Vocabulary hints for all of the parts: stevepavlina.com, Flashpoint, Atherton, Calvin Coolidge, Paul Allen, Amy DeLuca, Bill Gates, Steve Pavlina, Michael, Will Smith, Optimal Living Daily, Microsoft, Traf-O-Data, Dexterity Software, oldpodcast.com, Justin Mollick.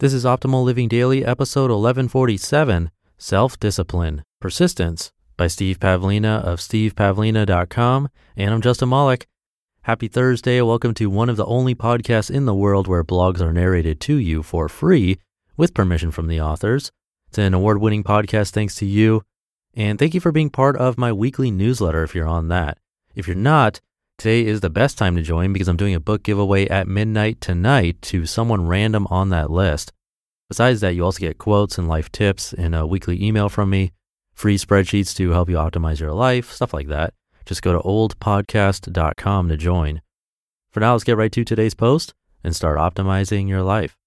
This is Optimal Living Daily, episode 1147, Self-Discipline, Persistence, by Steve Pavlina of stevepavlina.com, and I'm Justin Mollick. Happy Thursday. Welcome to one of the only podcasts in the world where blogs are narrated to you for free with permission from the authors. It's an award-winning podcast thanks to you, and thank you for being part of my weekly newsletter if you're on that. If you're not, today is the best time to join because I'm doing a book giveaway at midnight tonight to someone random on that list. Besides that, you also get quotes and life tips and a weekly email from me, free spreadsheets to help you optimize your life, stuff like that. Just go to oldpodcast.com to join. For now, let's get right to today's post and start optimizing your life.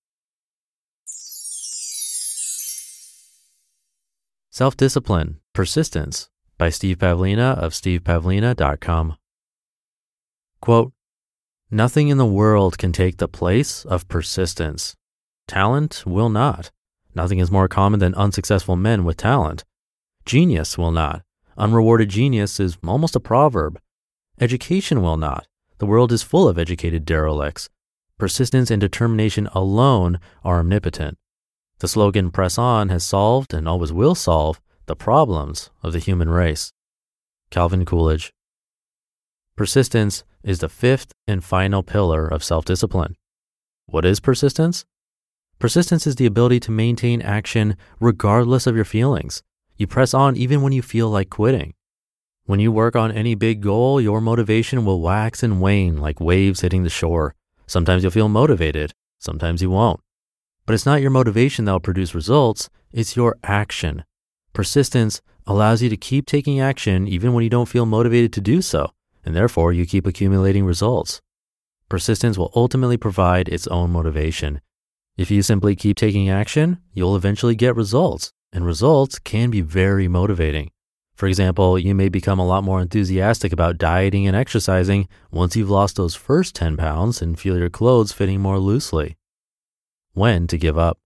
Self-Discipline, Persistence by Steve Pavlina of stevepavlina.com. Quote, "Nothing in the world can take the place of persistence. Talent will not. Nothing is more common than unsuccessful men with talent. Genius will not. Unrewarded genius is almost a proverb. Education will not. The world is full of educated derelicts. Persistence and determination alone are omnipotent. The slogan 'Press On' has solved and always will solve the problems of the human race." Calvin Coolidge. Persistence is the fifth and final pillar of self-discipline. What is persistence? Persistence is the ability to maintain action regardless of your feelings. You press on even when you feel like quitting. When you work on any big goal, your motivation will wax and wane like waves hitting the shore. Sometimes you'll feel motivated, sometimes you won't. But it's not your motivation that will produce results, it's your action. Persistence allows you to keep taking action even when you don't feel motivated to do so, and therefore you keep accumulating results. Persistence will ultimately provide its own motivation. If you simply keep taking action, you'll eventually get results, and results can be very motivating. For example, you may become a lot more enthusiastic about dieting and exercising once you've lost those first 10 pounds and feel your clothes fitting more loosely. When to give up?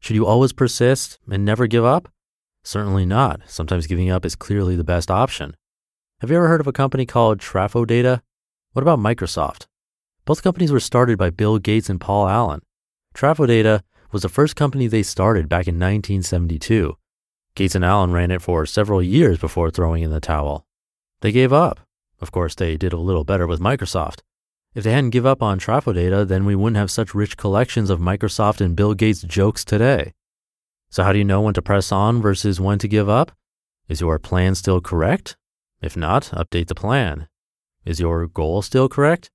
Should you always persist and never give up? Certainly not. Sometimes giving up is clearly the best option. Have you ever heard of a company called Traf-O-Data? What about Microsoft? Both companies were started by Bill Gates and Paul Allen. Traf-O-Data was the first company they started back in 1972. Gates and Allen ran it for several years before throwing in the towel. They gave up. Of course, they did a little better with Microsoft. If they hadn't given up on Traf-O-Data, then we wouldn't have such rich collections of Microsoft and Bill Gates jokes today. So how do you know when to press on versus when to give up? Is your plan still correct? If not, update the plan. Is your goal still correct?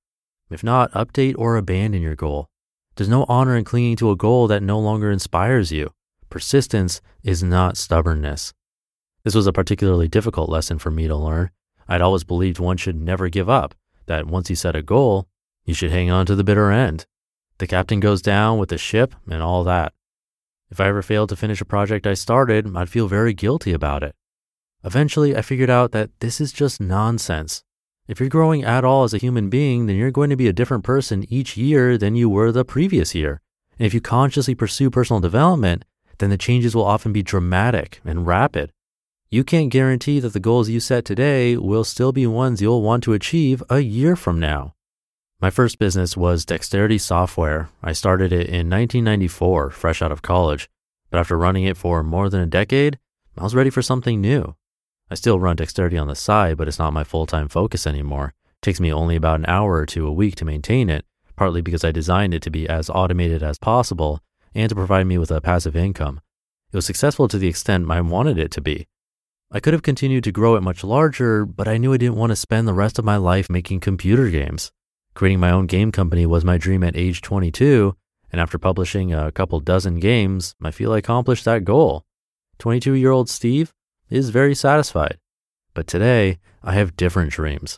If not, update or abandon your goal. There's no honor in clinging to a goal that no longer inspires you. Persistence is not stubbornness. This was a particularly difficult lesson for me to learn. I'd always believed one should never give up, that once you set a goal, you should hang on to the bitter end. The captain goes down with the ship and all that. If I ever failed to finish a project I started, I'd feel very guilty about it. Eventually, I figured out that this is just nonsense. If you're growing at all as a human being, then you're going to be a different person each year than you were the previous year. And if you consciously pursue personal development, then the changes will often be dramatic and rapid. You can't guarantee that the goals you set today will still be ones you'll want to achieve a year from now. My first business was Dexterity Software. I started it in 1994, fresh out of college. But after running it for more than a decade, I was ready for something new. I still run Dexterity on the side, but it's not my full-time focus anymore. It takes me only about an hour or two a week to maintain it, partly because I designed it to be as automated as possible, and to provide me with a passive income. It was successful to the extent I wanted it to be. I could have continued to grow it much larger, but I knew I didn't want to spend the rest of my life making computer games. Creating my own game company was my dream at age 22, and after publishing a couple dozen games, I feel I accomplished that goal. 22-year-old Steve is very satisfied. But today, I have different dreams.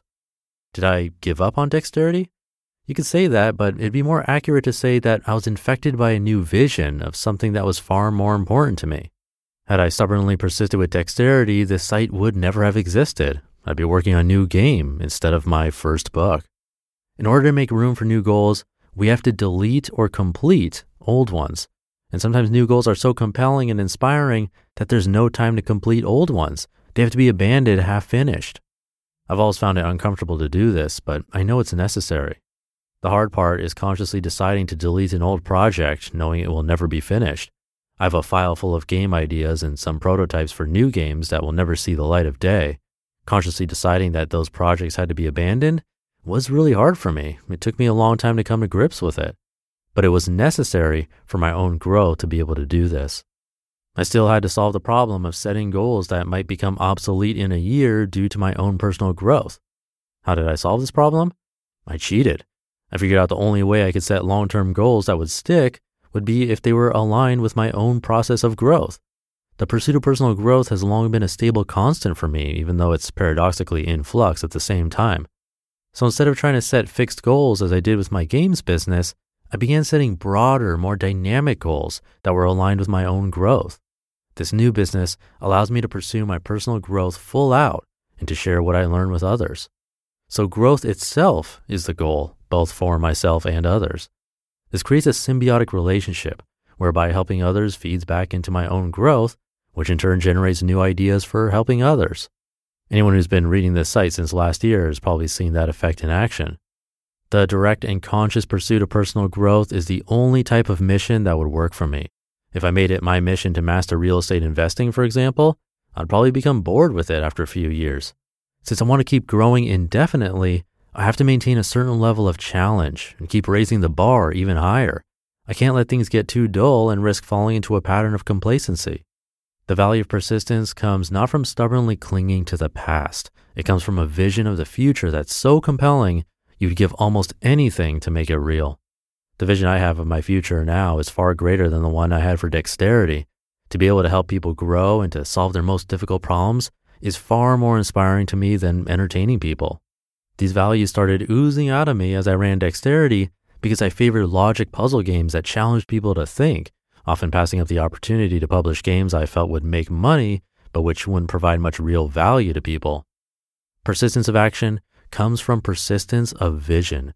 Did I give up on dexterity? You could say that, but it'd be more accurate to say that I was infected by a new vision of something that was far more important to me. Had I stubbornly persisted with dexterity, this site would never have existed. I'd be working on a new game instead of my first book. In order to make room for new goals, we have to delete or complete old ones. And sometimes new goals are so compelling and inspiring that there's no time to complete old ones. They have to be abandoned half finished. I've always found it uncomfortable to do this, but I know it's necessary. The hard part is consciously deciding to delete an old project, knowing it will never be finished. I have a file full of game ideas and some prototypes for new games that will never see the light of day. Consciously deciding that those projects had to be abandoned was really hard for me. It took me a long time to come to grips with it, but it was necessary for my own growth to be able to do this. I still had to solve the problem of setting goals that might become obsolete in a year due to my own personal growth. How did I solve this problem? I cheated. I figured out the only way I could set long-term goals that would stick would be if they were aligned with my own process of growth. The pursuit of personal growth has long been a stable constant for me, even though it's paradoxically in flux at the same time. So instead of trying to set fixed goals as I did with my games business, I began setting broader, more dynamic goals that were aligned with my own growth. This new business allows me to pursue my personal growth full out and to share what I learn with others. So growth itself is the goal, both for myself and others. This creates a symbiotic relationship whereby helping others feeds back into my own growth, which in turn generates new ideas for helping others. Anyone who's been reading this site since last year has probably seen that effect in action. The direct and conscious pursuit of personal growth is the only type of mission that would work for me. If I made it my mission to master real estate investing, for example, I'd probably become bored with it after a few years. Since I want to keep growing indefinitely, I have to maintain a certain level of challenge and keep raising the bar even higher. I can't let things get too dull and risk falling into a pattern of complacency. The value of persistence comes not from stubbornly clinging to the past. It comes from a vision of the future that's so compelling you'd give almost anything to make it real. The vision I have of my future now is far greater than the one I had for dexterity. To be able to help people grow and to solve their most difficult problems is far more inspiring to me than entertaining people. These values started oozing out of me as I ran dexterity because I favored logic puzzle games that challenged people to think, often passing up the opportunity to publish games I felt would make money, but which wouldn't provide much real value to people. Persistence of action comes from persistence of vision.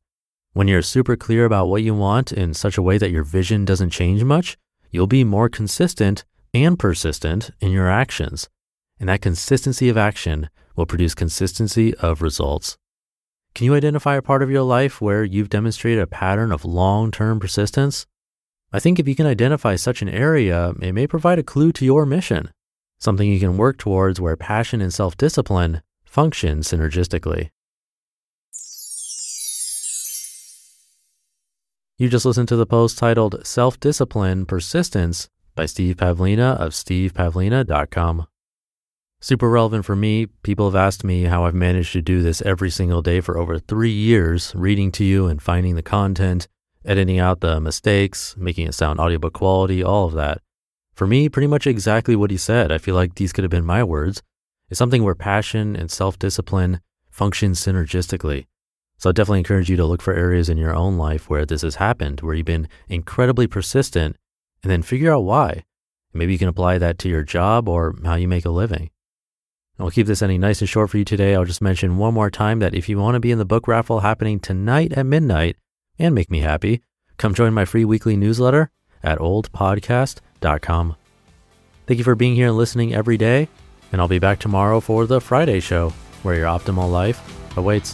When you're super clear about what you want in such a way that your vision doesn't change much, you'll be more consistent and persistent in your actions. And that consistency of action will produce consistency of results. Can you identify a part of your life where you've demonstrated a pattern of long-term persistence? I think if you can identify such an area, it may provide a clue to your mission, something you can work towards where passion and self-discipline function synergistically. You just listened to the post titled Self-Discipline Persistence by Steve Pavlina of stevepavlina.com. Super relevant for me. People have asked me how I've managed to do this every single day for over 3 years, reading to you and finding the content, editing out the mistakes, making it sound audiobook quality, all of that. For me, pretty much exactly what he said. I feel like these could have been my words. It's something where passion and self-discipline function synergistically. So I definitely encourage you to look for areas in your own life where this has happened, where you've been incredibly persistent, and then figure out why. Maybe you can apply that to your job or how you make a living. I'll keep this ending nice and short for you today. I'll just mention one more time that if you want to be in the book raffle happening tonight at midnight and make me happy, come join my free weekly newsletter at oldpodcast.com. Thank you for being here and listening every day. And I'll be back tomorrow for the Friday show where your optimal life awaits.